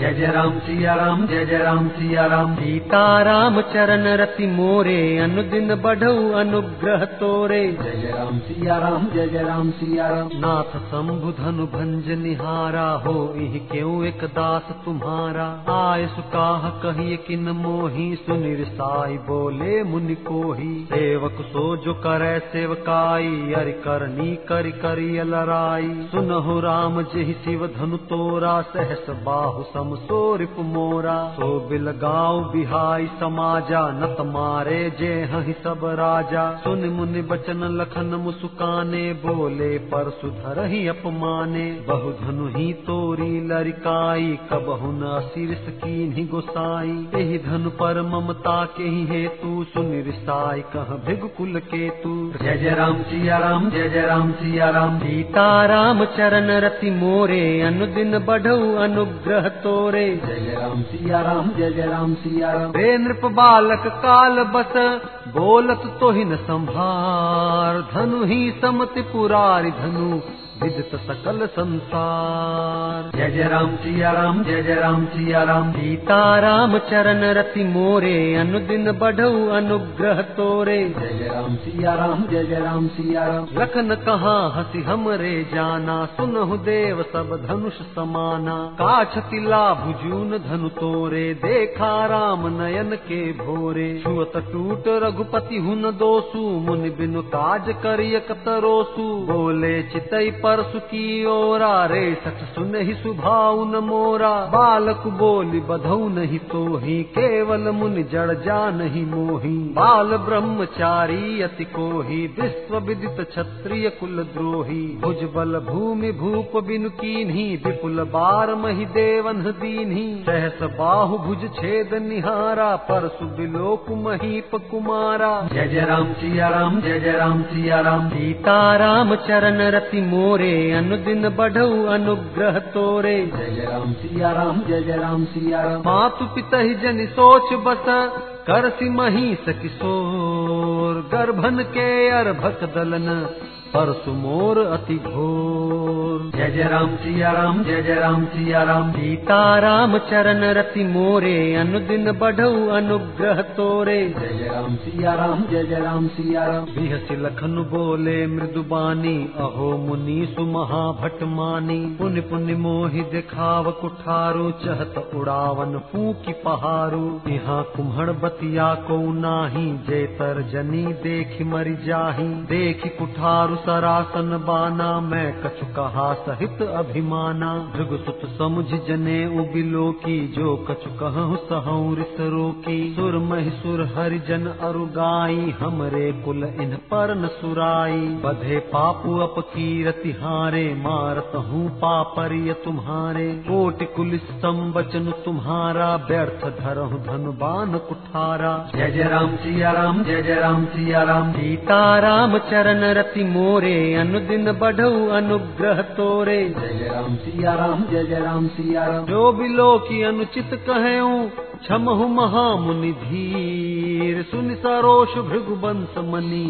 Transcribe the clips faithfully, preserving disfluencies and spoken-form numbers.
जय जय राम सिया राम, जय जय राम सिया राम। सीता राम चरण रति मोरे, अनुदिन बढ़ऊ अनुग्रह तोरे। जय जय राम सिया राम, जय जय राम सिया राम। नाथ शंभु धनु भंज निहारा, हो इह क्यों एक दास तुम्हारा। आय सुकाह कहिए किन मोही, सुनि साई बोले मुनि कोही। सेवक सो जो करे सेवकाई, अरि करनी करि करिय लड़ाई। सुनहु राम जेहि शिव धनु तोरा, सहस बाहु सम सो रिप मोरा। सो बिलगाओ बिहाई समाजा, नत मारे जे हहि सब राजा। सुन मुनि बचन लखन मुस्काने, बोले पर सुधर ही अपमाने। बहु धनु ही तोरी लरिकाई, कबहु न सिरस कीन्ही गोसाई। एहि धनु पर ममता के ही हेतु, सुनि रिसाई कह भिगकुल केतु। जय जय राम सिया राम, जय जय राम सिया राम। सीता राम चरण रति मोरे, अनुदिन बढ़ऊ अनुग्रह तोरे। जय जय राम सिया राम, जय जय राम सिया राम। रे नृप बालक काल बस, बोलत तोहि न संभार। धनु ही समति पुरारि धनु, विदित सकल संसार। जय जय राम सिया राम, जय जय राम सिया राम। सीता राम चरण रति मोरे, अनुदिन बढ़ऊ अनुग्रह तोरे। जय जय राम सिया राम, जय जय राम सिया राम। लखन कहाँ हंसी हमरे जाना, सुनहु देव सब धनुष समाना। काछति लाभु जून धनु तोरे, देखा राम नयन के भोरे। छुअत टूट रघुपति हुन दोसु, मुनि बिनु काज करिय कतरोसु। बोले चितई परसु की ओरा, रे सच सुन ही सुभाऊ न मोरा। बालक बोली बधऊ नहीं तोही, केवल मुनि जड़ जा नहीं मोही। बाल ब्रह्मचारी अति कोही, विश्व विदित क्षत्रिय कुल द्रोही। भुज बल भूमि भूप बिनु कीन्ही, विपुल बार मही देवन दीन्ही। सहस बाहु भुज छेद निहारा, परसु बिलोक महीप कुमारा। जय जय राम सिया राम, जय जय राम सिया राम। सीता राम चरण रति मोरे, अनुदिन बढ़ऊ अनुग्रह तोरे। जय जय राम सिया राम, जय जय राम सिया राम। मातु पिता ही जन सोच बस, करसी मही सकिशोर। गर्भन के अर्भक दलन, परसु मोर अति घोर। जय जय राम सिया राम, जय जय राम सिया राम। सीता राम चरण रति मोरे, अनुदिन बढ़ऊ अनुग्रह तोरे। जय जय राम सिया राम, जय जय राम सिया राम। बिहसी लखन बोले मृदुबानी, अहो मुनि सुमहा भट मानी। पुनि पुनि मोहि दिखाव कुठारू, चहत उड़ावन फूकी पहारू। यहाँ कुम्हण बतिया को नाही, जेतर जनी देख मरि जाही। देख कुठारू सरासन बाना, मैं कछु कहा सहित अभिमाना। जुग सुत समझ जने उबिलो की, जो कछु कहूँ सहूँ रिस रोकी। सुर महि सुर हरि जन अरुगाई, हमरे कुल इन पर न सुराई। बधे पापु अपकीरति हारे, मारत हूँ पापरिय तुम्हारे। कोटि कुल संवचन तुम्हारा, व्यर्थ धरहु धनु बान कुठारा। जय जय राम सिया राम, जय जय राम सिया राम। सीता राम चरण रति मोरे, अनुदिन बढ़ऊ अनुग्रह तोरे। जय जय राम सिया राम, जय जय राम सिया राम। जो भी लोक अनुचित कहेऊं, क्षमहु महा मुनि धीर। सुनि सरोष भृगु बंस मनी,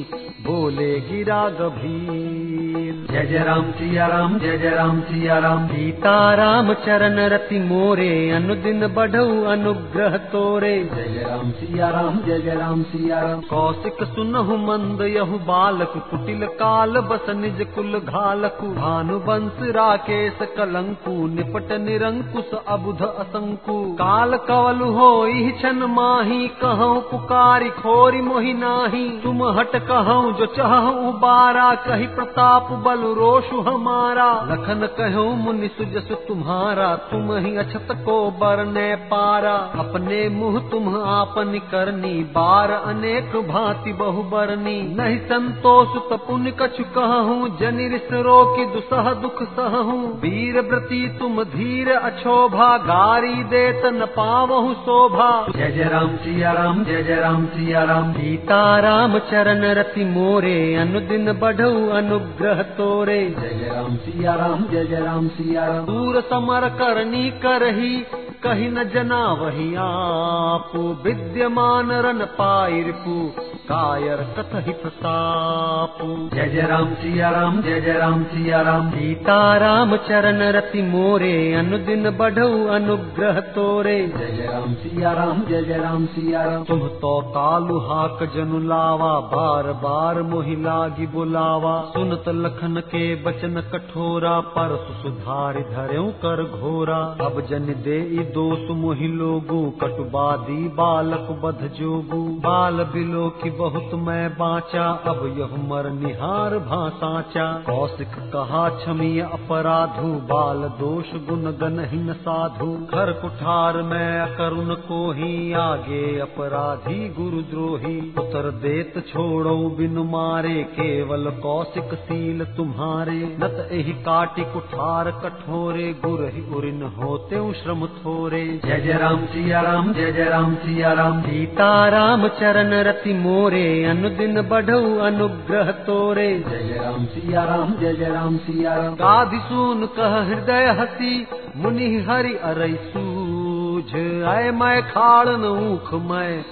बोले गिरा गभीर। जय जय राम सिया राम, जय जय राम सिया राम। सीता राम चरण रति मोरे, अनुदिन बढ़ऊ अनुग्रह तोरे। जय जय राम सिया राम, जय जय राम सिया राम। कौशिक सुनहु मंद यहु बालक, कुटिल काल बस निज कुल घालकु। भानु बंस राकेश कलंकु, निपट निरंकुश अबुध असंकु। काल कवलु हो इहि छन माही, कहूँ पुकारी खोरी मोहि नाही। तुम हट कहूँ जो चाहूँ बारा, कही प्रताप बल रोषु हमारा। लखन कहूँ मुनि सुजस तुम्हारा, तुम ही अछत को बरने पारा। अपने मुँह तुम आपन करनी, बार अनेक भांति बहु बरनी। नहीं संतोष तपुन कछु कहूँ, जनि रिस रोकी दुसह दुख सहूँ। वीर व्रती तुम धीर अछोभा, गारी देत न पावहु शोभा। जय जय राम सिया राम, जय जय राम सिया राम। सीता राम चरण रति मोरे, अनुदिन बढ़ऊ अनुग्रह तोरे। जय जय राम सिया राम, जय जय राम सिया राम। दूर समर करनी करही, कही न जना वही आपु। विद्यमान रन पाई रिपु, कायर कथहि प्रताप। जय जय राम सिया राम, जय जय राम सिया राम। सीता राम चरण रति मोरे, अनुदिन बढ़ऊ अनुग्रह तोरे। जय जय राम सिया राम, जय जय राम सिया राम। तुम तो तालु हाक जनु लावा, बार बार मोहि लागी बुलावा। सुनत लखन के बचन कठोरा, पर सुधारि धर्यो कर घोरा। अब जन देई दोष मोहि लोगु, कटुबादी बालक बध जोगु। बाल बिलो की बहुत मैं बाचा, अब यह मर निहार भासाचा। कौशिक कहा क्षमीय अपराधु, बाल दोष गुण गनहीन साधु। घर कुठार मैं करुण को ही, आगे अपराधी गुरु द्रोही। उतर देत छोड़ो बिनु मारे, केवल कौशिक सील तुम्हारे। नत एहि काटी कुठार कठोरे, गुरहि उरिन होते श्रम थोरे। जय जय राम सिया राम, जय जय राम सिया राम। सीता राम चरण रति मोरे, अनुदिन बढ़ऊ अनुग्रह तोरे। जय जय राम सिया राम, जय जय राम सिया राम। गाधि सुन कह हृदय हसी, मुनि हरि अरई सूझ। आय मैं खाड़न ऊख मैं,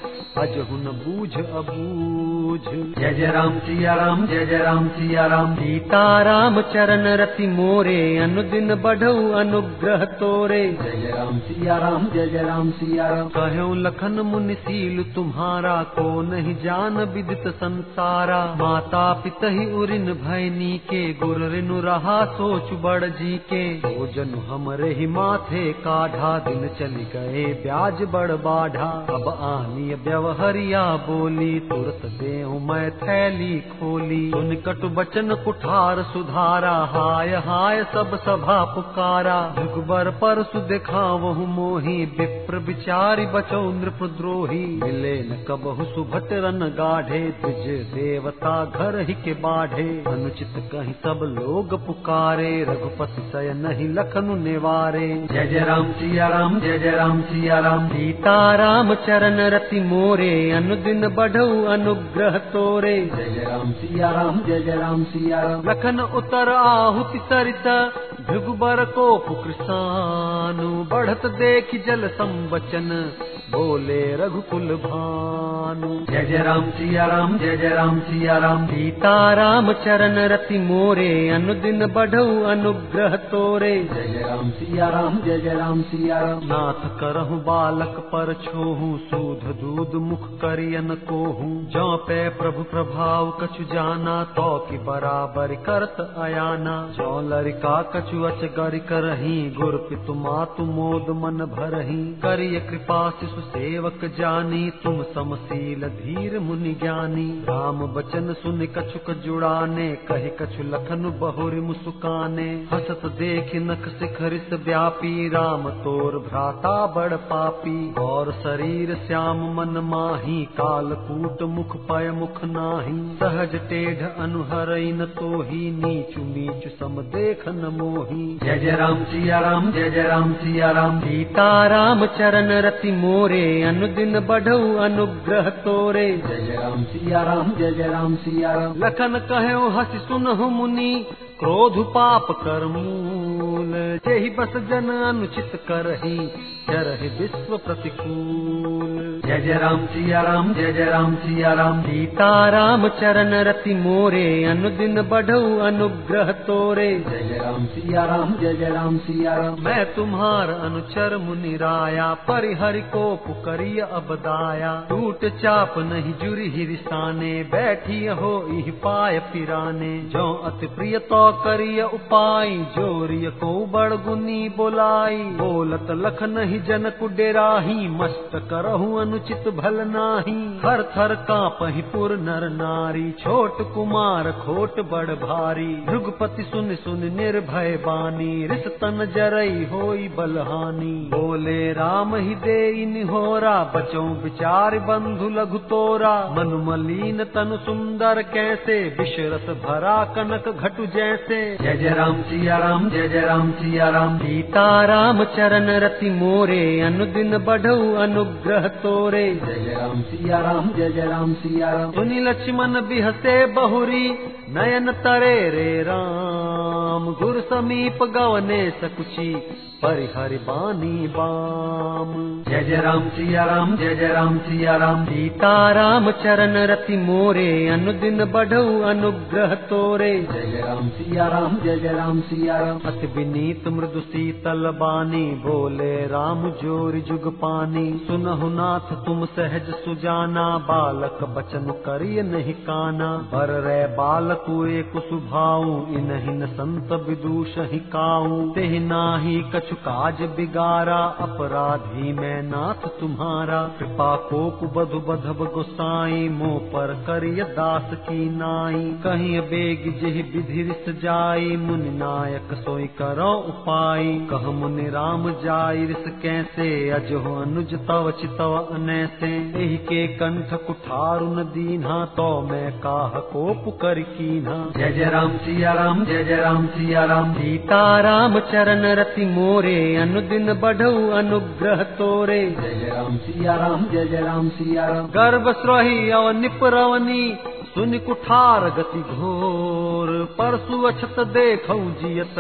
अजहुन बूझ अबूझ। जय जय राम सिया राम, जय जय राम सिया राम। सीता राम चरण रति मोरे, अनुदिन बढ़ऊ अनुग्रह तोरे। जय जय राम सिया राम, जय जय राम सिया राम। कहो लखन मुनि सील तुम्हारा, को नहीं जान विदित संसारा। माता पिता ही उरिन भयनी के, गुर रिनु रहा सोच बड़ जी के। ओ जनु हमरे ही माथे काढ़ा, दिन चली गए ब्याज बड़ बाढ़ा। अब आनी हरिया बोली, तुरत देहूँ मैं थैली खोली। सुन कटु बचन कुठार सुधारा, हाय हाय सब सभा पुकारा। जुगबर पर सुदिखावहु मोही, विप्र बिचारी बचो नृप द्रोही। मिले न कबहु सुभट रन गाढ़े, द्विज देवता घर ही के बाढ़े। अनुचित कहीं सब लोग पुकारे, रघुपति सयन नहीं लखनु निवारे। जय जय राम सिया राम, जय जय राम सिया राम। सीता राम चरण रति मोरे, अनुदिन बढ़ऊ अनुग्रह तोरे। जय जय राम सिया राम, जय जय राम सिया राम। लखन उतर आहुति सरित, भृगुबर को कृषानु। बढ़त देख जल संवचन, बोले रघुकुल भानु। जय जय राम सिया राम, जय जय राम सिया राम। सीता राम चरण रति मोरे, अनुदिन बढ़ऊ अनुग्रह तोरे। जय जय राम सिया राम, जय जय राम सिया राम। नाथ करहु बालक पर छोहू, सूध दूध मुख करियन कोहू। जौ पे प्रभु प्रभाव कछु जाना, तो की बराबर करत अयाना। जौ लरिका कछु अचगरि करही, गुर पितु मातु मोद मन भरही। करिय कृपा शिशु सेवक जानी, तुम समशील धीर मुनि ज्ञानी। राम बचन सुन कछुक जुड़ाने, कहे कछु लखन बहुरि मुस्काने। हसत देख नख सिखरिस व्यापी, राम तोर भ्राता बड़ पापी। और शरीर श्याम मन माही, कालकूट मुख पय मुख नाही। सहज टेढ़ अनुहरई न तोही, नीचु नीचु सम देख न मोही। जय जय राम सिया राम, जय जय राम सिया राम। सीता राम चरण रति मोरे, अनुदिन बढ़ऊ अनुग्रह तोरे। जय जय राम सिया राम, जय जय राम सिया राम। लखन कहो हसि सुनहु मुनि, क्रोध पाप कर मूल। जेहि बस जन अनुचित करही, चरहि विश्व प्रतिकूल। जय जय राम सिया राम, जय जय राम सिया राम। सीता राम चरण रति मोरे, अनुदिन बढ़ऊ अनुग्रह तोरे। जय जय राम सिया राम, जय जय राम सिया राम। मैं तुम्हार अनुचर मुनिराया, परिहरि को पुकरिय अबदाया। टूट चाप नहीं जुरी हिरिसाने, बैठी हो इह पाय पिराने। जो अति प्रिय तो करिय उपाय, जोरिय को बड़ गुनी बोलाई। बोलत लख नहीं जन कुडेराही, मस्त करहु अनुचित भल नाही। हर थर कांपहि पुर नर नारी, छोट कुमार खोट बड़ भारी। भृगुपति सुन सुन निर्भय बानी, रिस तन जरई होई बलहानी। बोले राम ही देई निहोरा, बचो विचार बंधु लघु तोरा। मनु मलीन तनु सुंदर कैसे, विषरस भरा कनक घटु जैसे। जय जय राम सिया राम, जय जय राम सिया राम। सीता राम चरण रति मोरे, अनुदिन बढ़ऊ अनुग्रह तोरे। जय जय राम सिया राम, जय जय राम सिया राम। सुनि लक्ष्मण बिहसे बहुरी, नयन तरे रे राम गुर समीप गवने सकुची परिहरि बानी बाम। जय जय राम सिया राम, जय जय राम सिया राम। सीता राम चरण रति मोरे, अनुदिन बढ़ऊ अनुग्रह तोरे। जय जय राम सिया राम, जय जय राम सिया राम। अति विनीत मृदु शीतल बानी, बोले राम जोरि जुग पानी। सुनहु नाथ तुम सहज सुजाना, बालक बचन करिय नहीं काना। भर रे बालक एक सुभाऊ, इनहिन संत विदूषहि काऊ। तेहि नाही कछु काज बिगारा, अपराधी मैं नाथ तुम्हारा। कृपा कोप बधु बधब गोसाई, मोह पर करिय दास की नाई। कहीं बेग जेहि विधि रिस जाई, मुनि नायक सोई करो उपाय। कह मुनि राम जाई रिस कैसे, अजहो अनुज तव चितव अनैसे। एहि के कंठ कुठारु न दीन्हा, तो मैं काह कोप कर कीन्हा। जय जय राम सिया राम, जय जय राम सिया राम। सीता राम चरण रति मोरे, अनुदिन बढ़ऊ अनुग्रह तोरे। जय राम सिया राम, जय जय राम सिया राम। गर्भ स्रोही अव निपरवनी, सुन कुठार गति घोर। परसु अछत देखऊ जियत,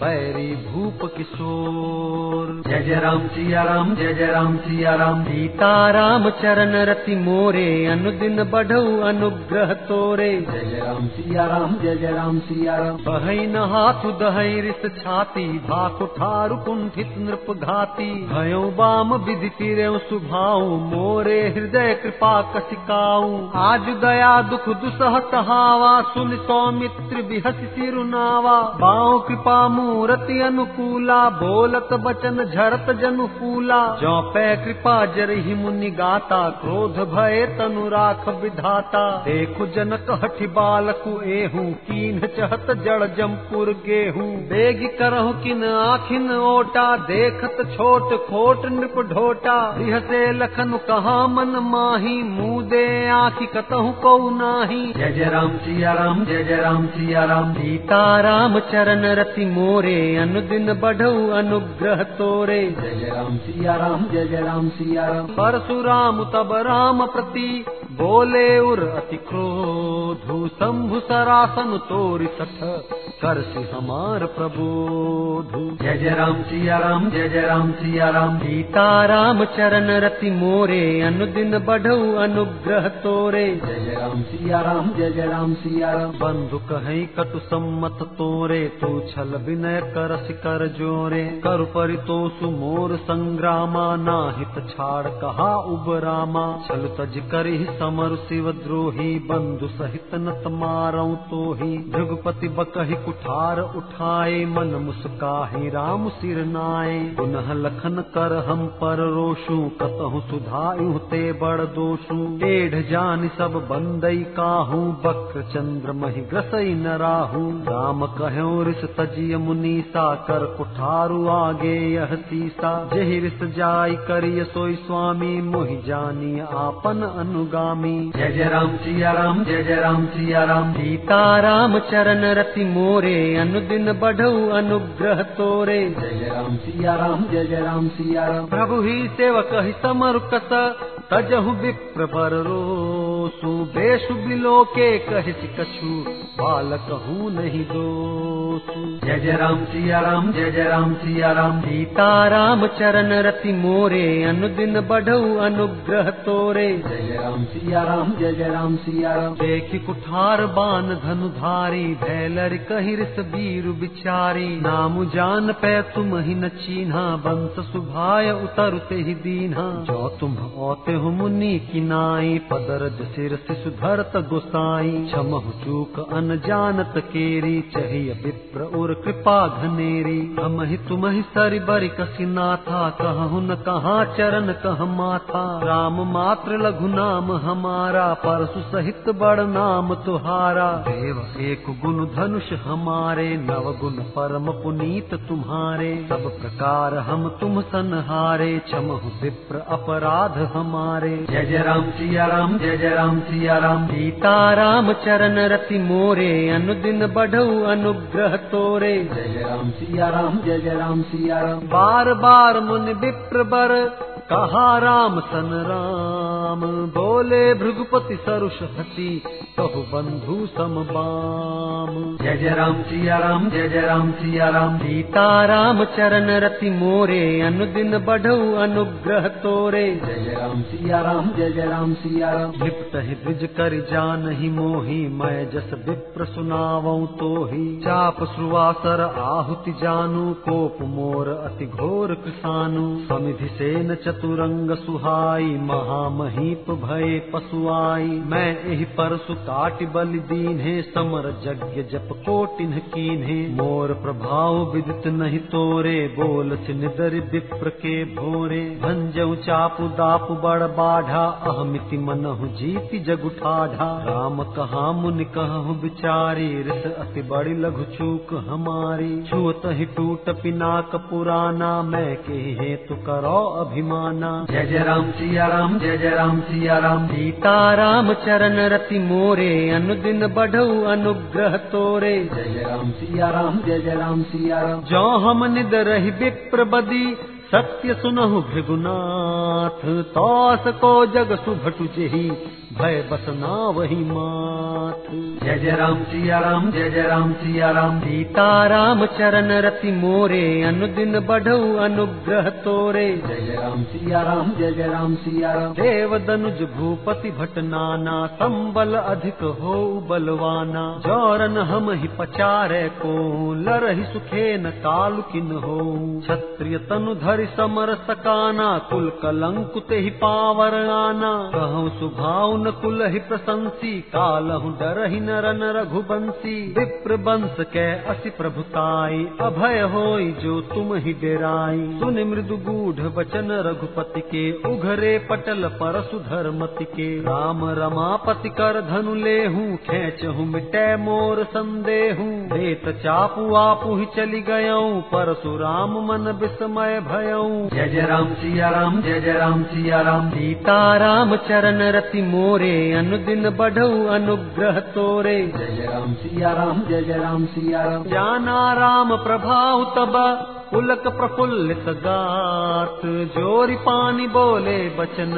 बैरी भूप किशोर। जय जय राम सिया राम, जय जय राम सिया राम। सीता राम चरण रति मोरे, अनुदिन बढ़ऊ अनुग्रह तोरे। जय जय राम सिया राम, जय जय राम सिया राम। बहई न हाथु दहई रिस छाती, भाक उठारु कुंठित नृप घाती। भयो बाम विधि तिरेउ सुभाऊ, मोरे हृदय कृपा कसिकाऊ। आज दया दुख दुसह तहावा, सुन सौमित्र बिहसि सिरुनावा। बाऊ कृपा मूरति अनुकूला, बोलत बचन झरत जनु फूला। जो पै कृपा जरहि मुनि गाता, क्रोध भय तनु राख विधाता। देखु जनक हठि बालकु एहू, कीन्ह चहत जड़ जमपुर गेहूं। बेग करहु किन आखिन ओटा, देखत छोट खोट नृप ढोटा। रिहसे लखन कहा मन माही, मुदे आखि कतहु कऊ नाही। जय जय राम सिया राम, जय जय राम सिया राम। सीता राम चरण रति मोरे, अनुदिन बढ़ऊ अनुग्रह तोरे। जय राम सिया राम, जय जय राम सिया राम। परशुराम तब राम प्रति, बोले उर अति क्रोधु। शंभु सरासन तोरि सठ, कर से हमार प्रबोधु। जय जय राम सिया राम, जय जय राम सिया राम। सीता राम चरण रति मोरे, अनुदिन बढ़ऊ अनुग्रह तोरे। जय जय राम सिया राम, जय जय राम सिया राम। बंधु कहि कटु सम्मत तोरे, तू छल विनय कर सिकर जोरे। करु परितोषु मोर संग्रामा, नाहित छाड़ कहा उबरामा। छल तज करि समर शिव द्रोही, बंधु सहित न तमारऊ तोही। भृगुपति बकहि कुठार उठाए, मन मुस्काहि राम सिर नाए। पुनः लखन कर हम पर रोषु, कतहु सुधायु ते बड़ दोषु। टेढ़ जान सब बंदई काहू, बक्र चंद्र महि ग्रसई न राहू। राम कह्यो रिस तजिय मुनीसा, कर कुठारू आगे यह सीसा। जेहि रिस जाय करिय सोई स्वामी, मोहि जानी आपन अनुगामी। जय जय राम सिया राम, जय जय राम सिया राम। सीता राम चरण रति मोरे, अनुदिन बढ़ऊ अनुग्रह तोरे। जय राम सिया राम, जय जय राम सिया राम। प्रभु ही सेवक ही समर कस, तजहु विप्र बर रोसु। बेशु बिलोके कहसि कछु, बालक हूँ नहीं दोसु। जय जय राम सिया राम, जय जय राम सिया राम। सीता राम चरण रति मोरे, अनुदिन बढ़ऊ अनुग्रह तोरे। जय राम सिया राम, जय जय राम सिया राम। देखि कुठार बान धनुधारी, भैलर कहि रिस बीरु बिचारी। नामु जान पै तुम ही न चीन्हा, बंस सुभाय उतरते ही दीन्हा। जो तुम औते हो मुनि किनाई, पदरज सिर सुधरत गोसाई। क्षमहु चूक अनजानत केरी, चहिय विप्र उर कृपा घनेरी। हम ही तुम ही सरि बरि कसि नाथा, कहु न कहा चरण कह माथा। राम मात्र लघु नाम हमारा, परशु सहित बड़ नाम तुम्हारा। देव एक गुण धनुष हमारे, नव गुण परम पुनीत तुम्हारे। सब प्रकार हम तुम सनहारे, क्षमहु विप्र अपराध हमारे। जय जय राम सिया राम, जय जय राम सिया राम। सीता राम चरण रति मोरे, अनुदिन बढ़ऊ अनुग्रह तोरे। जय जय राम सिया राम, जय जय राम सिया राम। बार बार मुनि विप्र बर, कहा राम सन राम बोले भृगुपति सरुष हसी कहु बंधु समबाम। जय जय राम सिया राम जय जय राम सिया राम सीता राम चरण रति मोरे अनुदिन बढ़ऊ अनुग्रह तोरे। जय जय राम सिया राम जय जय राम सिया राम लिप्त ही द्विज कर जानहि मोहि मैं जस विप्र सुनावऊ तोहि। चाप सुवासर आहुति जानू कोप मोर अति घोर कृसानु। समिधि सेन चतुरंग सुहाई महामहिप भय पशुआई। मैं एहि परसु काटि बलि दीन्हे समर यज्ञ जप कोटिन्ह कीन्हे। मोर प्रभाव विदित नहीं तोरे बोल निदर विप्र के भोरे। भंजउ चापु दापु बड़ बाढ़ा अहमिति मनहु जीति जग उठाढ़ा। राम कहा मुनि कहु बिचारी रिस अति बड़ी लघु चूक हमारी। छूत ही टूट पिनाक पुराना मैं के हेतु करो अभिमाना। जय जय राम सिया राम जय जय राम सिया राम सीता राम चरण रति मोरे अनुदिन बढ़ऊ अनुग्रह तोरे। जय जय राम सिया राम जय जय राम सिया राम जौ हम निद रही विप्र बदी सत्य सुनहु भृगुनाथ। तौस को जग सुभटु जेहि भय बसना वही मात। जय जय राम सिया राम जय जय राम सिया राम सीता राम चरण रति मोरे अनुदिन बढ़ऊ अनुग्रह तोरे। जय जय राम सिया राम जय जय राम सिया राम देव दनुज भूपति भट नाना संबल अधिक हो बलवाना। जौरन हम ही पचारे को लरहि सुखेन काल किन हो। क्षत्रिय तनु धरि समर सकाना कुल कलंक ते ही पावर आना। कहूँ सुभाउन कुल ही प्रशंसी कालहु डरहि नरन रघुबंसी। विप्र बंस कै असि प्रभुताई अभय होई जो तुम ही डेराई। सुनि मृदु गूढ़ वचन रघुपति के उघरे पटल परसु धर्मति के। राम रमापति कर धनु लेहूँ खेचहूँ मिटै मोर संदेहूँ। देत चापू आपु ही चली गयऊँ परशुराम मन विस्मय भयऊँ। जय जय राम सिया राम जय जय राम सिया राम सीता राम चरण रति मोरे अनुदिन बढ़ऊ अनुग्रह तोरे। जय जय राम सिया राम जय जय राम सिया राम जाना राम प्रभाव तबा पुलक प्रफुल्लित गात। जोरि पानी बोले बचन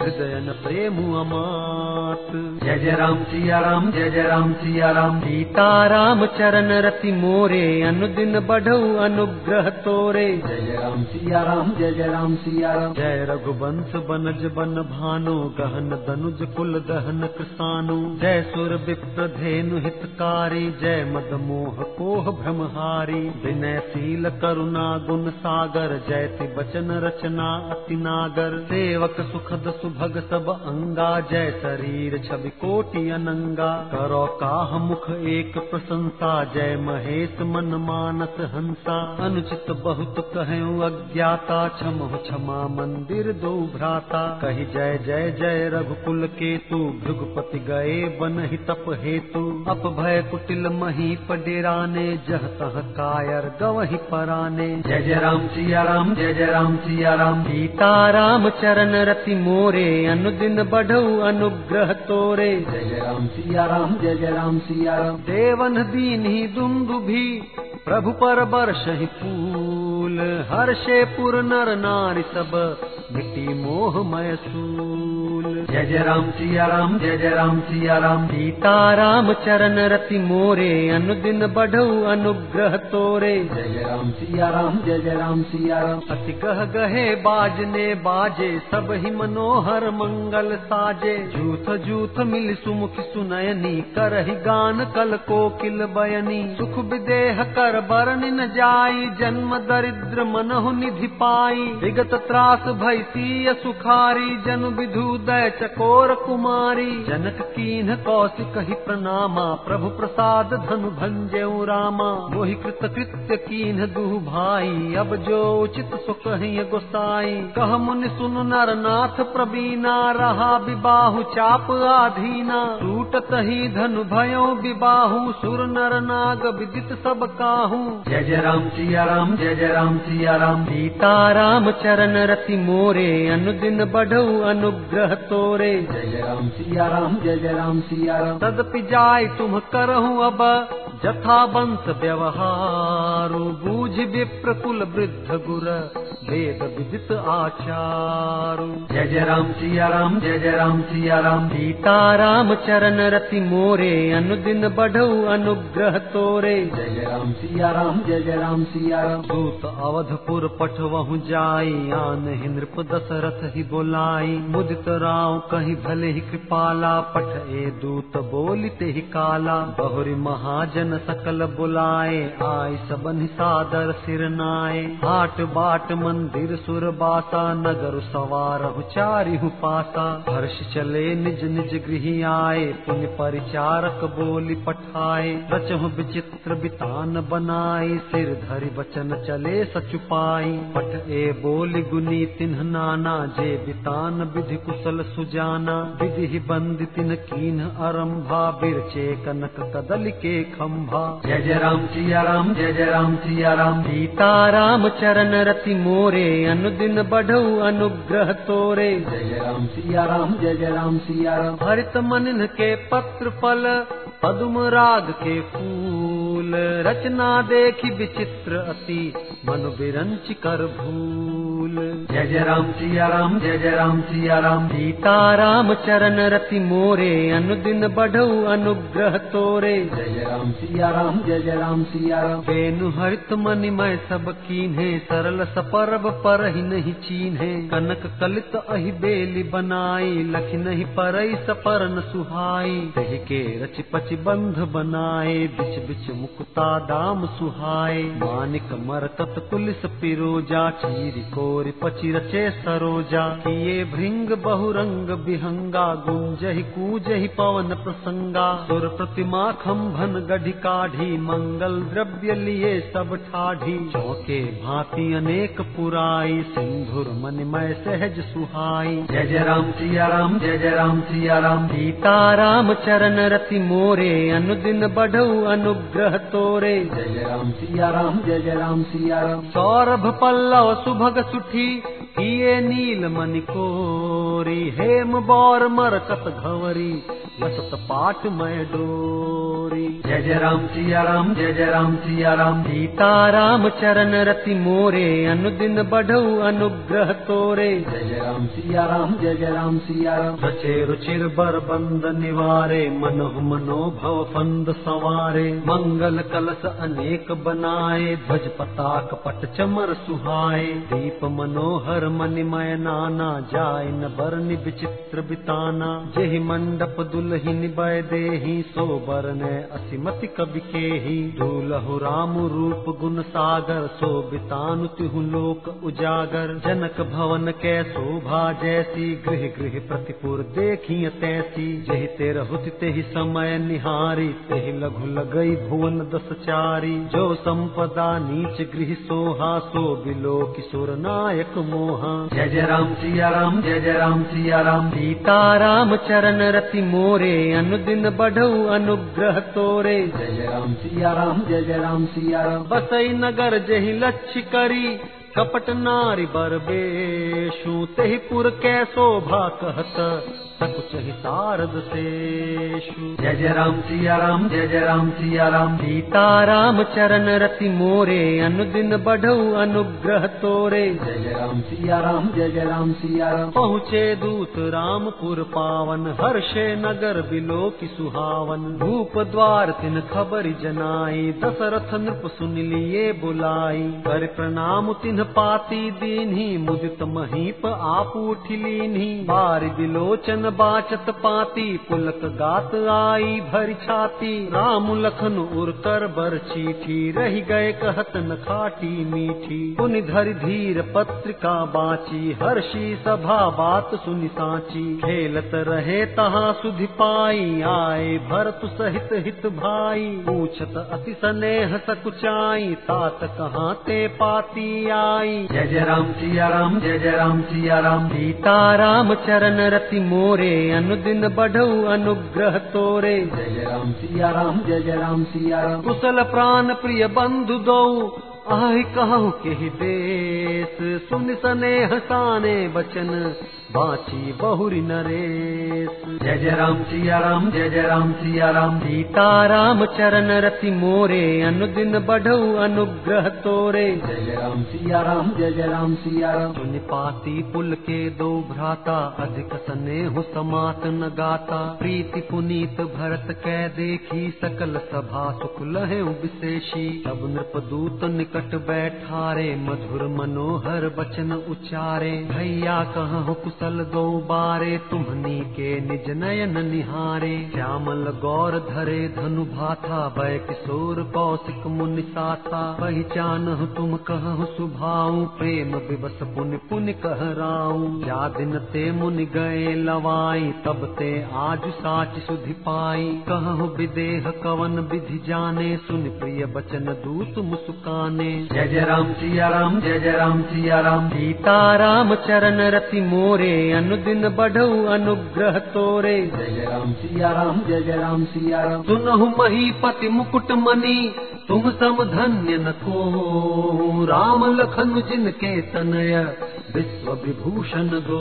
हृदयन प्रेम अमात। जय जय राम सिया राम जय जय राम सिया राम सीता राम चरण रति मोरे अनुदिन बढ़ऊ अनुग्रह तोरे। जय जय राम सिया राम जय जय राम सिया राम जय रघुवंश बनज बन भानो गहन धनुज कुल दहन कृसानो। जय सुर विप्र धेनु हितकारी जय मद मोह कोह भ्रमहारी। विनय शील करुणा गुण सागर जयति वचन रचना अति नागर। सेवक सुखद भग सब अंगा जय शरीर छवि कोटि अनंगा। करो काह मुख एक प्रशंसा जय महेश मन मानस हंसा। अनुचित बहुत कहें अज्ञाता क्षमहु क्षमा मंदिर दो भ्राता। कही जय जय जय रघुकुल केतु भृगुपति गए बन ही तप हेतु। अपभय कुटिल मही पडेराने जह तह कायर गवहि पराने। जय जय राम सिया राम जय जय राम सिया राम सीता राम चरण रति मोरे अनुदिन बढ़ऊ अनुग्रह तोरे। जय जय राम सिया राम जय जय राम सिया राम देवन दीन्हि दुन्दुभि प्रभु पर बरसहि फूल। हर्षे पुर नर नारी सब मिटि मोह मैसूल। जय जय राम सिया राम जय जय राम सिया राम सीता राम चरण रति मोरे अनुदिन बढ़ऊ अनुग्रह तोरे। जय जय राम सिया राम जय जय राम सिया राम अति कह गहे बाजने बाजे सब ही मनोहर हर मंगल साजे। जूथ जूथ मिल सुमुख सुनयनी करहि गान कल कोकिल बयनी। सुख विदेह कर बरन न जाई जन्म दरिद्र मनहु निधि पाई। विगत त्रास भय सीय सुखारी जनु विधु दय चकोर कुमारी। जनक कीन्ह कौशिक ही प्रणामा प्रभु प्रसाद धनु भंजऊ रामा। मोहि कृत कृत्य कीन्ह दुहु भाई अब जो उचित सो कहि गोसाई। कह मुनि सुन नर नाथ प्रभु बीना रहा विबाहु चाप आधीना। टूटत ही धनु भयो विबाहु सुर नर नाग विदित सब काहू। जय जय राम सिया राम जय जय राम सिया राम सीता राम चरण रति मोरे अनुदिन बढ़ऊ अनुग्रह तोरे। जय जय राम सिया राम जय जय राम सिया राम तदपि जाय तुम करहु अब जथाबंध व्यवहारु बूझ विप्रकुल वृद्ध गुर वेद विदित आचारु। जय जय राम सिया राम, जय जय राम सिया राम। सीता राम चरण रति मोरे, अनुदिन बढ़ऊ अनुग्रह तोरे। जय जय राम सिया राम, जय जय राम सिया राम। दूत अवधपुर पठवहु जाई, आनहि नृप दशरथ ही बोलाई। मुदित राव कहि भले ही कृपाला, पठ ए दूत बोलि तेहि काला। बहुरी महाजन सकल बुलाए, आय सबन सादर सिरनाए। हाट बाट मंदिर सुर बासा, नगर सवारहु चारिहु पासा। हर्ष चले निज निज गृह आए, पुन परिचारक बोलि पठाए। रचहु विचित्र बितान बनाई, सिर धरि वचन चले सचुपाई। पठ ए बोलि गुनी तिन्ह नाना, जे बितान विधि कुशल सुजाना। विधि बंद तिन कीन अरंभा, बिरचे कनक कदल के खंभा। जय जय राम सिया राम, जय जय राम सिया राम। सीता राम चरण रति मोरे, अनुदिन बढ़ऊ अनुग्रह तोरे। जय जय राम सिया राम, जय जय राम सिया राम। हरित मनन के पत्र फल, पदुम राग के फूल। रचना देखि विचित्र अति, मनु बिरंच कर भूल। जय जय राम सिया राम, जय जय राम सिया राम। सीता राम चरण रति मोरे, अनुदिन बढ़ऊ अनुग्रह तोरे। जय जय राम सिया राम, जय जय राम सिया राम। बेनु हरित मनि मैं सब कीन्हे, सरल सपर्व पर ही नहीं चीन्हे। कनक कलित अहि बेली बनाई, लख नहीं परई सपरन सुहाई। कह के रच पच बंध बनाए, बिच बिच मुक्ता दाम सुहाए। मानिक मरकत कुलिस पिरोजा, चीर कोर पचि रचे सरोजा। किए भृंग बहुरंग बिहंगा, गुंजहि कूजहि पवन प्रसंगा। सुर प्रतिमा खम्भन गढ़ि काढ़ी, मंगल द्रव्य लिए सब ठाढ़ी। चौके भांति अनेक पुराई, सिंधुर मनिमय सहज सुहाई। जय जय राम सिया राम, जय जय राम सिया राम। सीता राम चरण रति मोरे, अनुदिन बढ़ऊ अनुग्रह तोरे। जय जय राम सिया राम, जय जय राम सिया राम। सौरभ पल्लव सुभग सुठी, किए नील मणिकोरी। हेम बौर मरकत घवरी, बसत पाठ मैं डोरी। जय जय राम सिया राम, जय जय राम सिया राम। सीता राम चरण रति मोरे, अनुदिन बढ़ऊ अनुग्रह तोरे। जय जय राम सिया राम, जय जय राम सिया राम। रचे रुचिर बर बंद निवारे, मनोह मनोभव फंद सवारे। मंगल कलश अनेक बनाए, ध्वज पताक पट चमर सुहाए। दीप मनोहर मणिमय नाना, जाय न बरनि विचित्र बिताना। जेहि मंडप दुलहि निबय देहि, सो बरने असीमति कवि केहि। दूलहु राम रूप गुण सागर, सो बितानु तिहु लोक उजागर। जनक भवन कै शोभा जैसी, गृह गृह प्रतिपुर देखि तैसी। जेहि तेरहुति तेहि समय निहारी, तेहि लघु लगई भुवन दस चारी। जो संपदा नीच गृह सोहा, सो बिलोकि सुर नायक मोहा। जय जय राम सिया राम, जय जय राम सिया राम। सीता राम चरण रति मोरे, अनुदिन बढ़ऊ अनुग्रह तोरे। जय जय राम सिया राम, जय जय राम सिया राम। बसई नगर जहि लक्ष्य करी, कपट नारी बरबेशु। तेहि पुर कै शोभा कहत, सकुचहि सारद सेषु। जय जय राम सिया राम, जय जय राम सिया राम। सीता राम चरण रति मोरे, अनुदिन बढ़ऊ अनुग्रह तोरे। जय जय राम सिया राम, जय जय राम सिया राम। पहुँचे दूत रामपुर पावन, हर्षे नगर बिलोकि सुहावन। भूप द्वार तिन खबर जनाई, दशरथ नृप सुन लिए बुलाई। कर प्रणाम तिन पाती दीन्ही, मुदित महीप आप उठिलीन्ही। बार बिलोचन बाचत पाती, पुलक गात आई भरी छाती। राम लखन उर कर बर चीठी, रही गए कहत न खाटी मीठी। पुनि धरि धीर पत्रिका बाची, हर्षी सभा बात सुनि सांची। खेलत रहे तहाँ सुधि पाई, आए भरत सहित हित भाई। पूछत अति स्नेह सकुचाई, तात कहाँ ते पाती आई। जय जय राम सिया राम, जय जय राम सिया राम। सीता राम चरण रति मोरे, अनुदिन बढ़ऊ अनुग्रह तोरे। जय जय राम सिया राम, जय जय राम सिया राम। कुशल प्राण प्रिय बंधु दो, आय कहु केहि देश सुनि सने हसाने बचन बाची बहुरी नरेश। जय जय राम सिया राम, जय जय राम सिया राम। सीता राम चरण रति मोरे, अनुदिन बढ़ऊ अनुग्रह तोरे। जय जय राम सिया राम, जय जय राम सिया राम। सुनि पाती पुल के दो भ्राता, अधिक स्नेह समात न गाता। प्रीति पुनीत भरत कै देखी, सकल सभा सुख लहें विशेषी। सब नृप दूत निकट बैठारे, मधुर मनोहर बचन उचारे। भैया कहु कुशल दो बारे, तुमनी के निज नयन निहारे। श्यामल गौर धरे धनु भाथा, भय किशोर कौशिक मुनि साथा। पहचानहु तुम कहु सुभाऊ, प्रेम विवश पुनि पुनि कह राऊ। या दिन ते मुनि गए लवाई, तब ते आज साच सुधि पाई। कहु विदेह कवन विधि जाने, सुन प्रिय बचन दूत मुस्काने। जय जय राम सिया राम, जय जय राम सिया राम। सीता राम चरण रति मोरे, अनुदिन बढ़ऊ अनुग्रह तोरे। जय जय राम सिया राम, जय जय राम सिया राम। सुनहु महीपति मुकुट मणि, तुम सम धन्य न को। राम लखन जिनके तनय, विश्व विभूषण गो।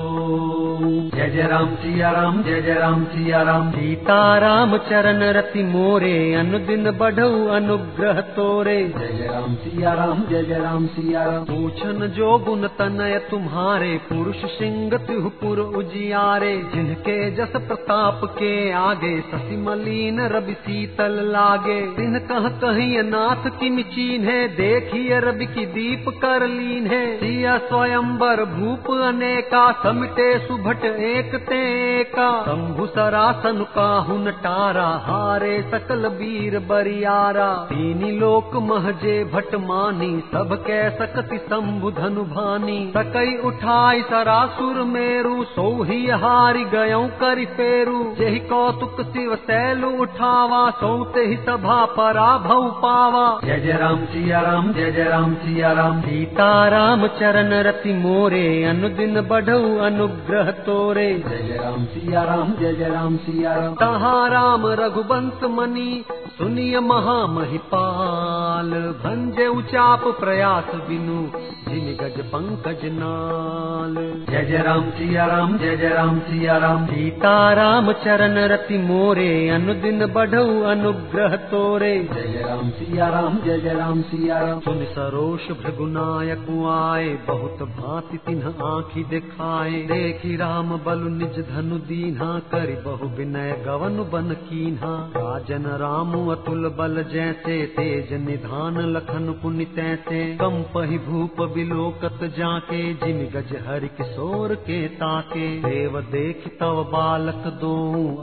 जय जय राम सिया राम, जय जय राम सिया राम। सीता राम चरण रति मोरे, अनुदिन बढ़ऊ अनुग्रह तोरे। जय जय राम सिया राम, जय जय राम सिया राम। पूछन जो गुण तनय तुम्हारे, पुरुष सिंह तिहुपुर उजियारे। जिनके जस प्रताप के आगे, शशि मलिन रवि शीतल लागे। दिन कह कहिय नाथ किम चीन्हे, देखिय रवि की दीप कर लीन है। सिया स्वयंवर भूप अनेका, समिटे सुभट एक तेका। शंभु सरासन काहुन टारा, हारे सकल वीर बरियारा। तीनी लोक महजे भट मानी, सब कै सकति शंभु धनु भानी। सकई उठाई सरासुर मेरू, सोही हारी गयऊ करि फेरू। जेहि कौतुक शिव सैलु उठावा, सौते ही सभा पराभव पावा। जय जय राम सिया राम, जय जय राम सिया राम। सीता राम चरण रति मोरे, अनुदिन बढ़ऊ अनुग्रह तोरे। जय जय राम सिया राम, जय जय राम सिया राम। तहां राम रघुवंश मनी, सुनिय महामहिपाल। भंजे उचाप प्रयास बिनु, जिन गज पंकज नाल। जय जय राम सिया राम, जय जय राम सिया राम। सीता राम चरण रति मोरे, अनुदिन बढ़ऊ अनुग्रह तोरे। जय जय राम सिया राम, जय जय राम सिया राम। सुन सरोष भृगुनायक आए, बहुत भांति तिन्ह आँखी दिखाए। देखी राम बलु निज धनु दीन्हा, करि बहु विनय गवन बन कीन्हा। राजन राम अतुल बल जैसे, तेज निधान लखन पुनि तैसे। कंपहि भूप बिलोकत जाके, जिन गज हरि किशोर के ताके। देव देखि तव बालक दो,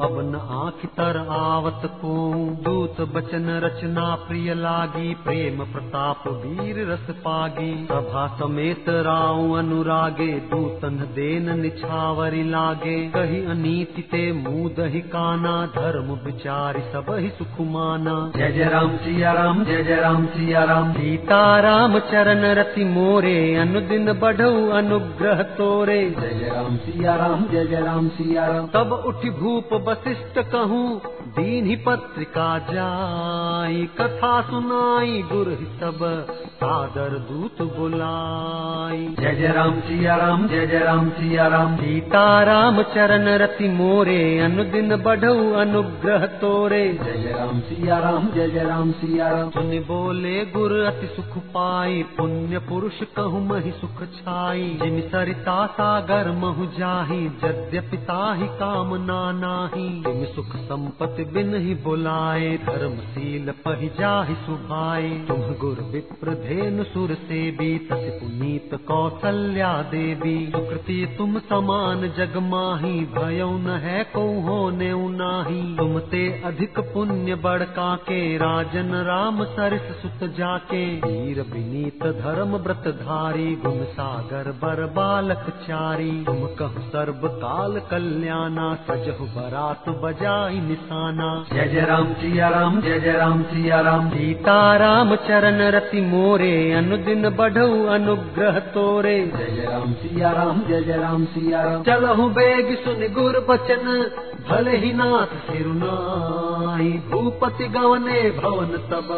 अब न आँख तर आवत को। दूत बचन रचना प्रिय लागी, प्रेम प्रताप वीर रस पागी। सभा समेत राव अनुरागे, दूतन देन निछावरि लागे। कही अनीति ते मुदहि काना, धर्म विचारि सब ही सुख माना। जय जय राम सिया राम, जय जय राम सिया राम। सीता राम चरण रति मोरे, अनुदिन बढ़ऊ अनुग्रह तोरे। जय जय राम सिया राम, जय जय राम सिया राम। तब उठि भूप वशिष्ठ कहूँ, दीन्ही पत्रिका जाई। कथा सुनाई गुरहि सब, सादर दूत बुलाई। जय जय राम सिया राम, जय जय राम सिया राम। सीता राम चरण रति मोरे, अनुदिन बढ़ऊ अनुग्रह तोरे। जय जय राम सिया राम, जय जय राम सिया राम। सुनि बोले गुरु अति सुख पाई, पुण्य पुरुष कहु मही सुख छाई। जिन सरिता सागर महु जाहि, यद्यपि ताहि कामना नाही। जिन सुख संपत्ति बिन ही बुलाए, धर्मशील पहि जाहि सुभाए। तुम गुरु विप्र धेनु सुर सेवी, तसि पुनीत कौसल्या देवी। सुकृति तुम समान जग माही, भयउ न है को होने नाही। तुम ते अधिक पुण्य बड़ काके, राजन राम सरिस सुत जाके। वीर विनीत धर्म व्रत धारी, गुण सागर बर बालक चारी। तुम कहु सर्व काल कल्याणा, सजहु बरात बजाई निशाना। जय जय राम सिया राम, जय जय राम सिया राम। सीता राम चरण रति मोरे, अनुदिन बढ़ऊ अनुग्रह तोरे। जय जय राम सिया राम, जय जय राम सिया राम। चलहु बेग सुन गुर बचन, भले ही नाथ सिरुनाई भूपति गवने भवन तब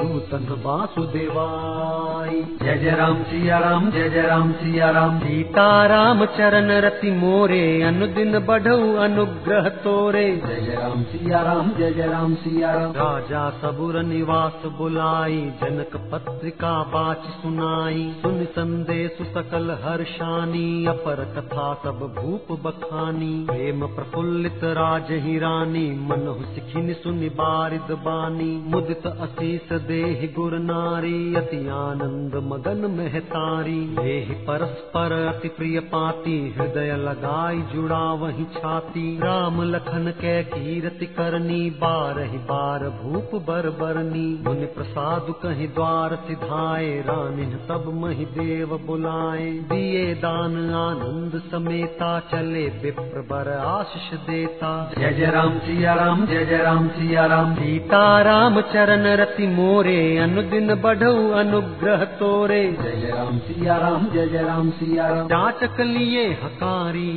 नूतन वासुदेवाई। जय जय राम सिया राम जय जय राम सिया राम। सीता राम चरण रति मोरे अनुदिन बढ़ऊ अनुग्रह तोरे। जय जय राम सिया राम जय जय राम सिया राम। राजा सबुर निवास बुलाई जनक पत्रिका बाच सुनाई। सुन संदेश सकल हर्षानी अपर कथा सब भूप बखानी। प्रेम प्रफुल्लित राज ही रानी मनहु सिखिन सुनि बारिद बानी। मुदित असीस देह गुर नारी अति आनंद मगन महतारी। देहि परस्पर अति प्रिय पाती हृदय लगाई जुड़ा वही छाती। राम लखन के कीरति करनी बारही बार भूप बर बरनी। मुनि प्रसाद कही द्वार सिधाए रानिन तब मही देव बुलाए। दिए दान आनंद समेता चले विप्र बर आशीष दे। जय जय राम सिया राम जय जय राम सिया राम। सीता राम चरण रति मोरे अनुदिन बढ़ऊ अनुग्रह तोरे। जय जय राम सिया राम जय जय राम सिया राम। जाचक लिए हकारी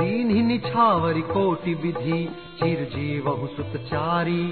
दीन ही निछावरी कोटि विधि चिर जीवहु सुतचारी।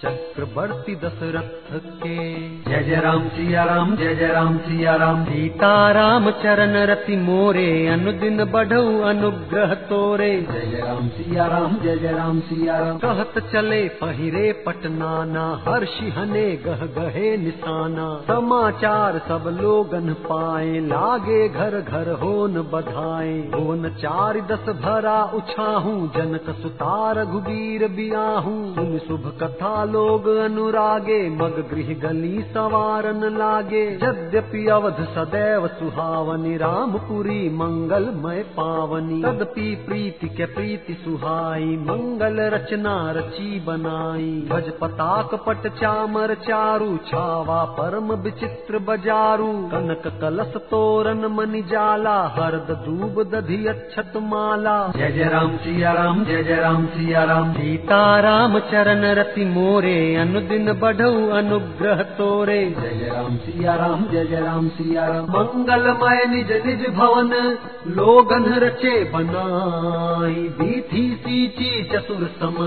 चक्रवर्ती दशरथ के जय जय राम सिया राम जय जय राम सिया राम। सीता राम चरण रति मोरे अनुदिन बढ़ऊ अनुग्रह तोरे। जय जय राम सिया राम जय जय राम सिया राम। कहत चले पहिरे पटनाना हर्षि हने गह गहे निशाना। समाचार सब लोगन पाए लागे घर घर होन बधाए। होन चार दस भरा उछाहू जनक सुता रघुबीर बियाहू। सुन शुभ कथा लोग अनुरागे मग गृह गली सवारन लागे। यद्यपि अवध सदैव सुहावनी रामपुरी मंगल मय पावनी। तदपि प्रीति के प्रीति सुहाई मंगल रचना रची बनाई। भज पताक पट चामर चारू छावा परम विचित्र बजारू। कनक कलश तोरण मणि जाला हरद दूब दधि अक्षत माला। जय जय राम सिया राम जय जय राम सिया राम। सीता राम चरण रति मोरे अनुदिन बढ़ऊ अनुग्रह तोरे। जय जय राम सिया राम जय जय राम सिया राम। मंगलमय निज निज भवन लोगन रचे बनाई। बीथी सींची चतुर सम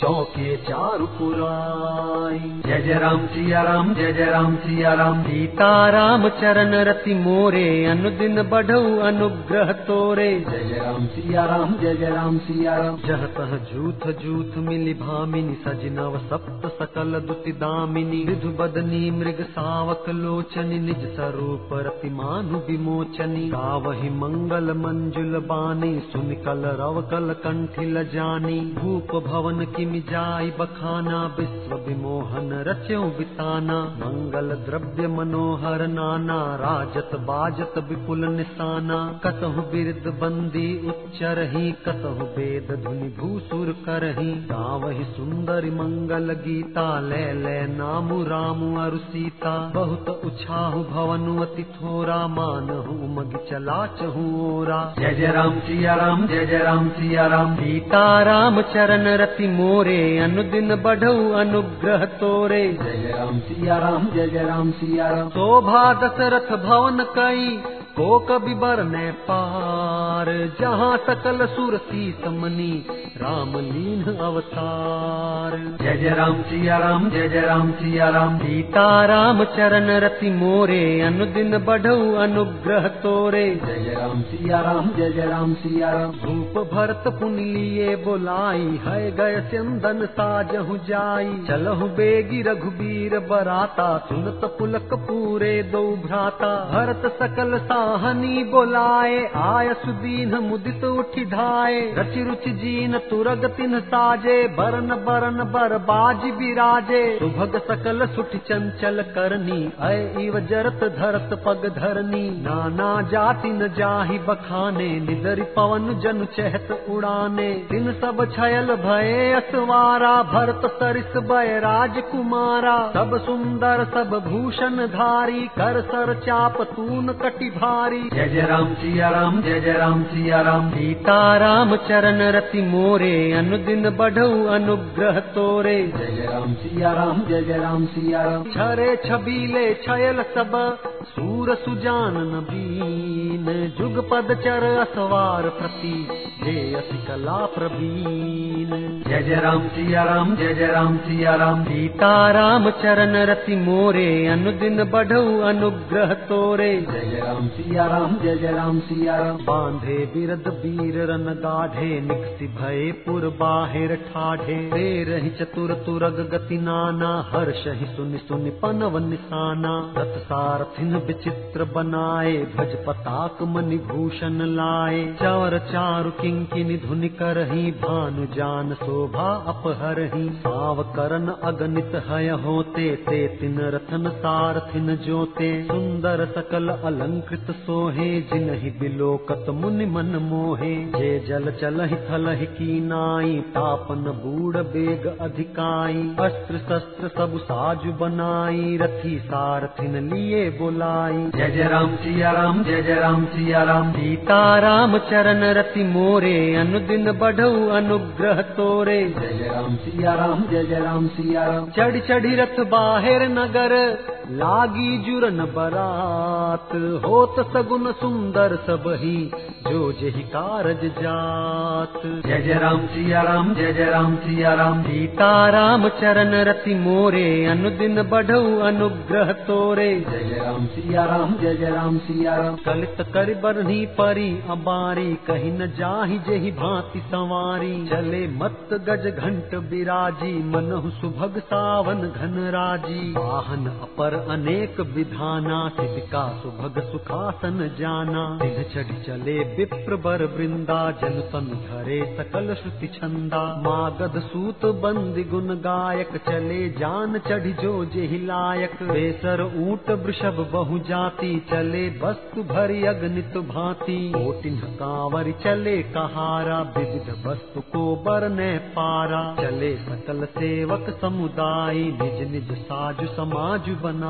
चौके चारु पुराई। जय जय राम सिया राम जय जय राम सिया राम। सीता राम चरण रति मोरे अनुदिन बढ़ऊ अनुग्रह तोरे। जय जय राम सिया राम जय जय राम सिया राम। जह तह जूथ जूथ मिली भामिनी सजनव सप्त सकल दुति दामिनी। विधु बदनी मृग सावक लोचनी निज स्वरूप रति मानु विमोचनी। गावहि मंगल मंजुल बानी सुन कल रव कल कंठिल जानी। भूप भवन की मिजाई बखाना विश्व विमोहन रच्यो बिताना। मंगल द्रव्य मनोहर नाना राजत बाजत विपुल निशाना। कतहु बिरद बंदी उच्चरही कतहु वेद धुनि भूसुर करही। गावहि सुंदर मंगल गीता लय लय नामु रामु अरु सीता। बहुत उछाहु भवनु अति थोरा मानहु मग चला चहु ओरा। जय जय राम सिया राम जय जय राम सिया राम। सीता राम चरण रति मोरे अनुदिन बढ़ऊ अनुग्रह तोरे। जय जय राम सिया राम जय जय राम सिया राम। शोभा दशरथ भवन कई को कभी बरने पार। जहाँ सकल सुर सीत मनी राम लीन अवतार। जय जय राम सिया राम जय जय राम सिया राम। सीता राम चरण रति मोरे अनुदिन बढ़ऊ अनुग्रह तोरे। जय जय राम सिया राम जय जय राम सिया राम। धूप भरत पुन लिए बुलाई है गए चंदन साजहु जाई। चलहु बेगी रघुबीर बराता सुनत पुलक पूरे दो भ्राता। भरत सकल साहनी बोलाए आय सुदीन मुदित उठि धाये। रचि रुचि जीन तुरग तिन साजे बरन बरन बर बाज बिराजे। सुभग सकल सुठ चंचल करनी अय इव जरत धरत पग धरनी। नाना जाति न जाहि बखाने निदर पवन जनु चहत उड़ाने। दिन सब छयल भये असवारा भरत सरिस भय राजकुमारा। सब सुंदर सब भूषण धारी कर सर चाप तून कटिभा हमारी। जय जय राम सिया राम, जय जय राम सिया राम। सीता राम चरण रति मोरे, अनुदिन बढ़ऊ अनुग्रह तोरे। जय जय राम सिया राम, जय जय राम सिया राम। छरे छबीले छयल सब, सूर सुजान नबीन। जुगपद चर असवार प्रति, जयसि कला प्रवीण। जय जय राम सिया राम, जय जय राम सिया राम। सीता राम चरण रति मोरे, अनुदिन बढ़ऊ अनुग्रह तोरे। जय जय राम सिया राम, जय जय राम सिया राम। बांधे बिरद बीर रन गाढ़े, निकसि भये पुर बाहिर ठाढ़े। रे रही चतुर तुरग गति नाना, हर्षहि सुनि सुनि पनव निसाना। रथ सारथिन विचित्र बनाए, ध्वज पताक मणि भूषण लाए। चार चारु किंकिनी धुनि करही, भानु जान शोभा अपहरही। साव करन अगणित हय होते, ते तिन रथन सारथिन जोते। सुंदर सकल अलंकृत सोहे, जिनहि बिलोकत मुनि मन मोहे। जे जल चलहि थलहि कीनाई, तापन बूढ़ बेग अधिकाई। अस्त्र शस्त्र सब साजु बनाई, रथी सारथिन लिए बोलाई। जय जय राम सिया राम, जय जय राम सिया राम। सीता राम चरण रति मोरे, अनुदिन बढ़ऊ अनुग्रह तोरे। जय जय राम सिया राम, जय जय राम सिया राम। चढ़ चढ़ी रथ बाहिर नगर, लागी जुरन बरात। होत सगुन सुंदर सबही, जो जहि कारज जात। जय जय राम सिया राम, जय जय राम सिया राम। सीता राम चरण रति मोरे, अनुदिन बढ़ऊ अनुग्रह तोरे। जय जय राम सिया राम, जय जय राम सिया राम। कलित कर बरनी परी अबारी, कही न जाहि जहि भांति सवारी। चले मत गज घंट बिराजी, मनहु सुभग सावन घन राजी। वाहन अपर अनेक विधाना, सिद्धिका सुभग सुखासन जाना। सिद्ध चढ़ी चले विप्र बर वृंदा, जन तन धरे सकल श्रुति छंदा। मागध सूत बंदी गुण गायक, चले जान चढ़ी जो जेहि लायक। बेसर ऊंट वृषभ बहु जाति, चले वस्तु भरी अगणित भांति। कोटिन कांवरि चले कहारा, विविध वस्तु को बरने पारा। चले सकल सेवक समुदाय, निज निज साजु समाजु बनाई।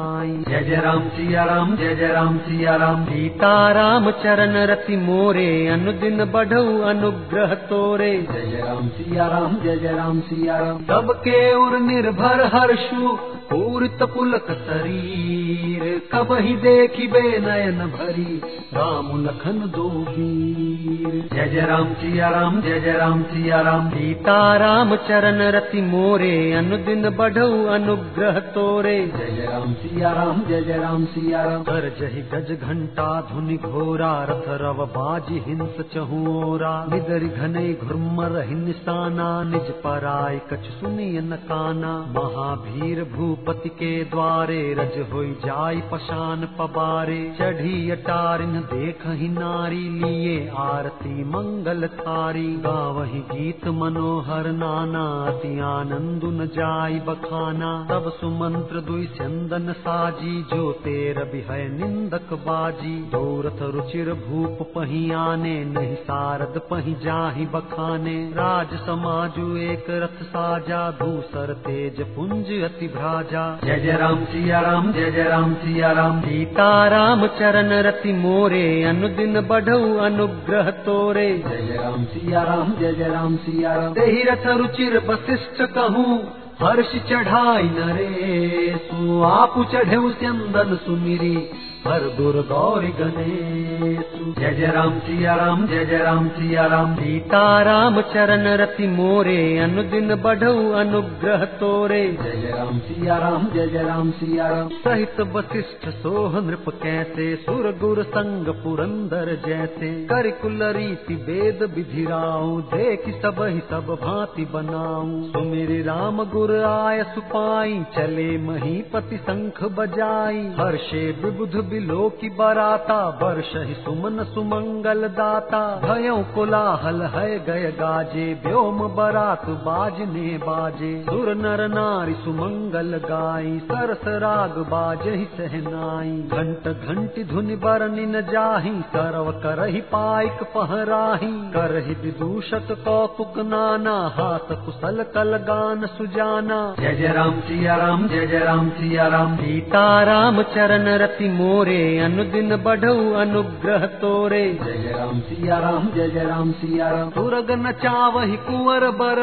जय जय राम सिया राम, जय जय राम सिया राम। सीता राम चरण रति मोरे, अनुदिन बढ़ऊ अनुग्रह तोरे। जय जय राम सिया राम, जय जय राम सिया राम। सबके उर निर्भर हर्षु, पूरित पुलक शरीर। कबहि देखिबे नयन भरी, राम लखन दो वीर। जय जय राम सिया राम, जय जय राम सिया राम। सीता राम चरण रति मोरे, अनुदिन बढ़ऊ अनुग्रह तोरे। जय जय राम सिया राम, जय जय राम सिया राम। कर जहि गज घंटा धुनि घोरा, रथ रव बाजी हिंस चहुओरा। निदरि घने घुरमर हिंसाना, निज पराय कछ सुनिय न काना। महावीर भू पति के द्वारे, रज होई जाय पशान पबारे। चढ़ी अटारिन देख ही नारी, लिए आरती मंगल थारी। गावहि गीत मनोहर नाना, अति आनंद न जाय बखाना। तब सुमंत्र दुई चंदन साजी, जो तेर बिहय निंदक बाजी। दौरथ रुचिर भूप पही आने, नहीं सारद पही जाहि बखाने। राज समाजु एक रथ साजा, दूसर तेज पुंज अति भ्राजा। जय जय राम सिया राम, जय जय राम सिया राम। सीता राम चरण रति मोरे, अनुदिन बढ़ऊ अनुग्रह तोरे। जय जय राम सिया राम, जय जय राम सिया राम। तेहि रथ रुचिर वशिष्ठ कहूँ, हर्ष चढ़ाई नरेसु। आपु चढ़े चंदन सुमिरी, हर दुर गौरी गणेशु। जय जय राम सिया राम, जय जय राम सिया राम। सीता राम चरण रति मोरे, अनुदिन बढ़ऊ अनुग्रह तोरे। जय जय राम सिया राम, जय जय राम सिया राम। सहित वशिष्ठ सोह नृप कैसे, सुर गुर संग पुरंदर जैसे। कर कुल रीति वेद विधिराऊ, देखि सब ही सब भांति बनाऊ। सुमिरि राम गुर आय सुपाई, चले महीपति शंख बजाई। हर्षे विबुध बिलो की बराता, वर्षहि सुमन सुमंगल दाता। भयं कोलाहल है गय गाजे, व्योम बरात बाजने बाजे। सुर नर नारी सुमंगल गाई, सरस राग बाजहि सहनाई। घंट घंटी धुनि बरनि न जाहि, करव करहि पाइक पहराही। करहि विदूषक कौतुक नाना, हाथ कुशल कल गान सुजान। जाना। जय जय राम सिया राम, जय जय राम सिया राम। सीता राम चरण रति मोरे, अनुदिन बढ़ऊ अनुग्रह तोरे। जय जय राम सिया राम, जय जय राम सिया राम। सुरगन चावहि कुंवर बर,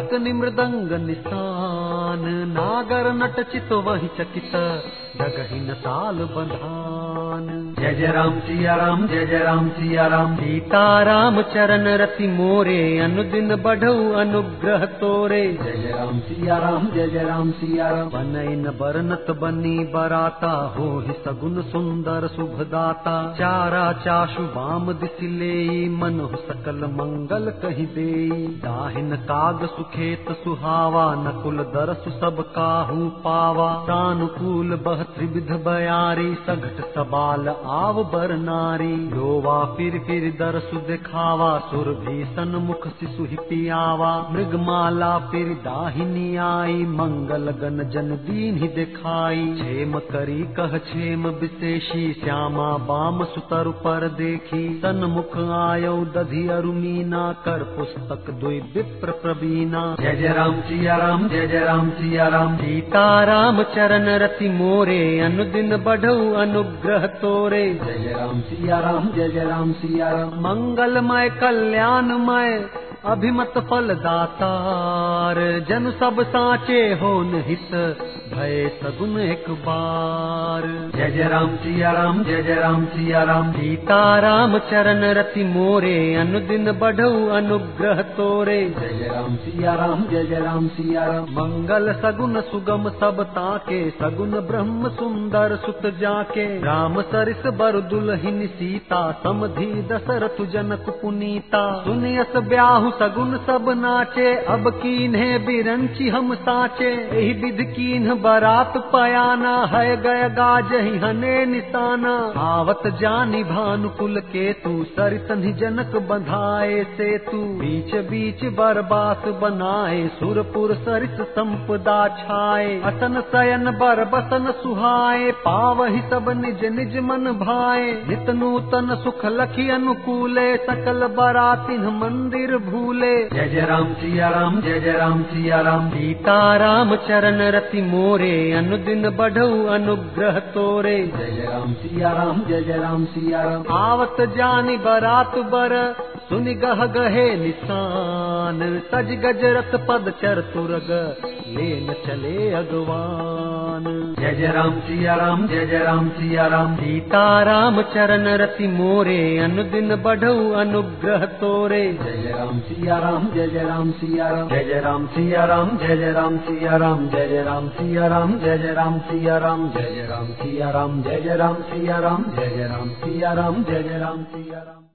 अतनि मृदंग निशान। नागर नट चित वहि चकित, डगहि न ताल बंधान। जय जय राम सिया राम, जय जय राम सिया राम। सीता राम चरण रति मोरे, अनुदिन बढ़ऊ अनुग्रह तोरे। जय जय राम सिया राम, जय जय राम सिया राम। बनई न बरनत बनी बराता, होहि सगुन सुंदर सुभदाता। चारा चाशु बाम दिसि लेई, मनहु सकल मंगल कहि देई। दाहिन काज सुखेत सुहावा, नकुल दरसु सब काहू पावा। सानुकूल बह त्रिविध बयारी, सघट सबाल आव बर नारी। लोवा फिर फिर दरसु दिखावा, सुर भीषण मुख शिशु ही पियावा। मृगमाला फिर दाहिनी आई, मंगल गन जन दीन ही दिखाई। क्षेम करी कह क्षेम विशेषी, श्यामा बाम सुतरु पर देखी। सन्मुख आयो दधि अरुमीना, कर पुस्तक दुई विप्र प्रवीणा। जय जय राम सिया राम, जय जय राम सिया राम। सीता राम चरण रति मोरे, अनुदिन बढ़ऊ अनुग्रह तोरे। जय जय राम सिया राम, जय जय राम सिया राम। मंगलमय कल्याणमय अभिमत फलदातार, जन सब साचे हो हित भय सगुन एक बार। जय जय राम सिया राम, जय जय राम सिया राम। सीता राम चरण रति मोरे, अनुदिन बढ़ऊ अनुग्रह तोरे। जय जय राम सिया राम, जय जय राम सिया राम। मंगल सगुन सुगम सब ताके, सगुन ब्रह्म सुंदर सुत जाके। राम सरिस बर दुल्हिन सीता, समधि दशरथ जनक पुनीता। सुनियस ब्याहु सगुन सब नाचे, अब कीन्हे बिरंची हम साचे। एहि विधि कीन्ह बरात पयाना, है गय गाजहि हने निशाना। आवत जानी भानुकुल केतु, सरित जनक बंधाए सेतु। बीच बीच बरबास बनाए, सुरपुर सरिस संपदा छाए। असन सयन बर बसन सुहाए, पावहि सब निज निज मन भाए। नित नूतन सुख लखि अनुकूले, सकल बरातिन मंदिर भूले। जय जय राम सिया राम, जय जय राम सिया राम। सीता राम चरण रति मोरे, अनुदिन बढ़ऊ अनुग्रह तोरे। जय जय राम सिया राम, जय जय राम सिया राम। आवत जानी बरात बर, सुनि गह गहे निशान। सज गज रथ पद चर तुरग, ले न चले अगवान। जय जय राम सिया राम, जय जय राम सिया राम। सीता राम चरण रति मोरे, अनुदिन बढ़ऊ अनुग्रह तोरे। जय जय राम सिया राम, जय जय राम सिया राम। जय जय राम सिया राम, जय जय राम सिया राम। जय जय राम सिया राम, जय जय राम सिया राम। जय जय राम सिया राम, जय जय राम सिया राम। जय जय राम सिया राम, जय जय राम सिया राम।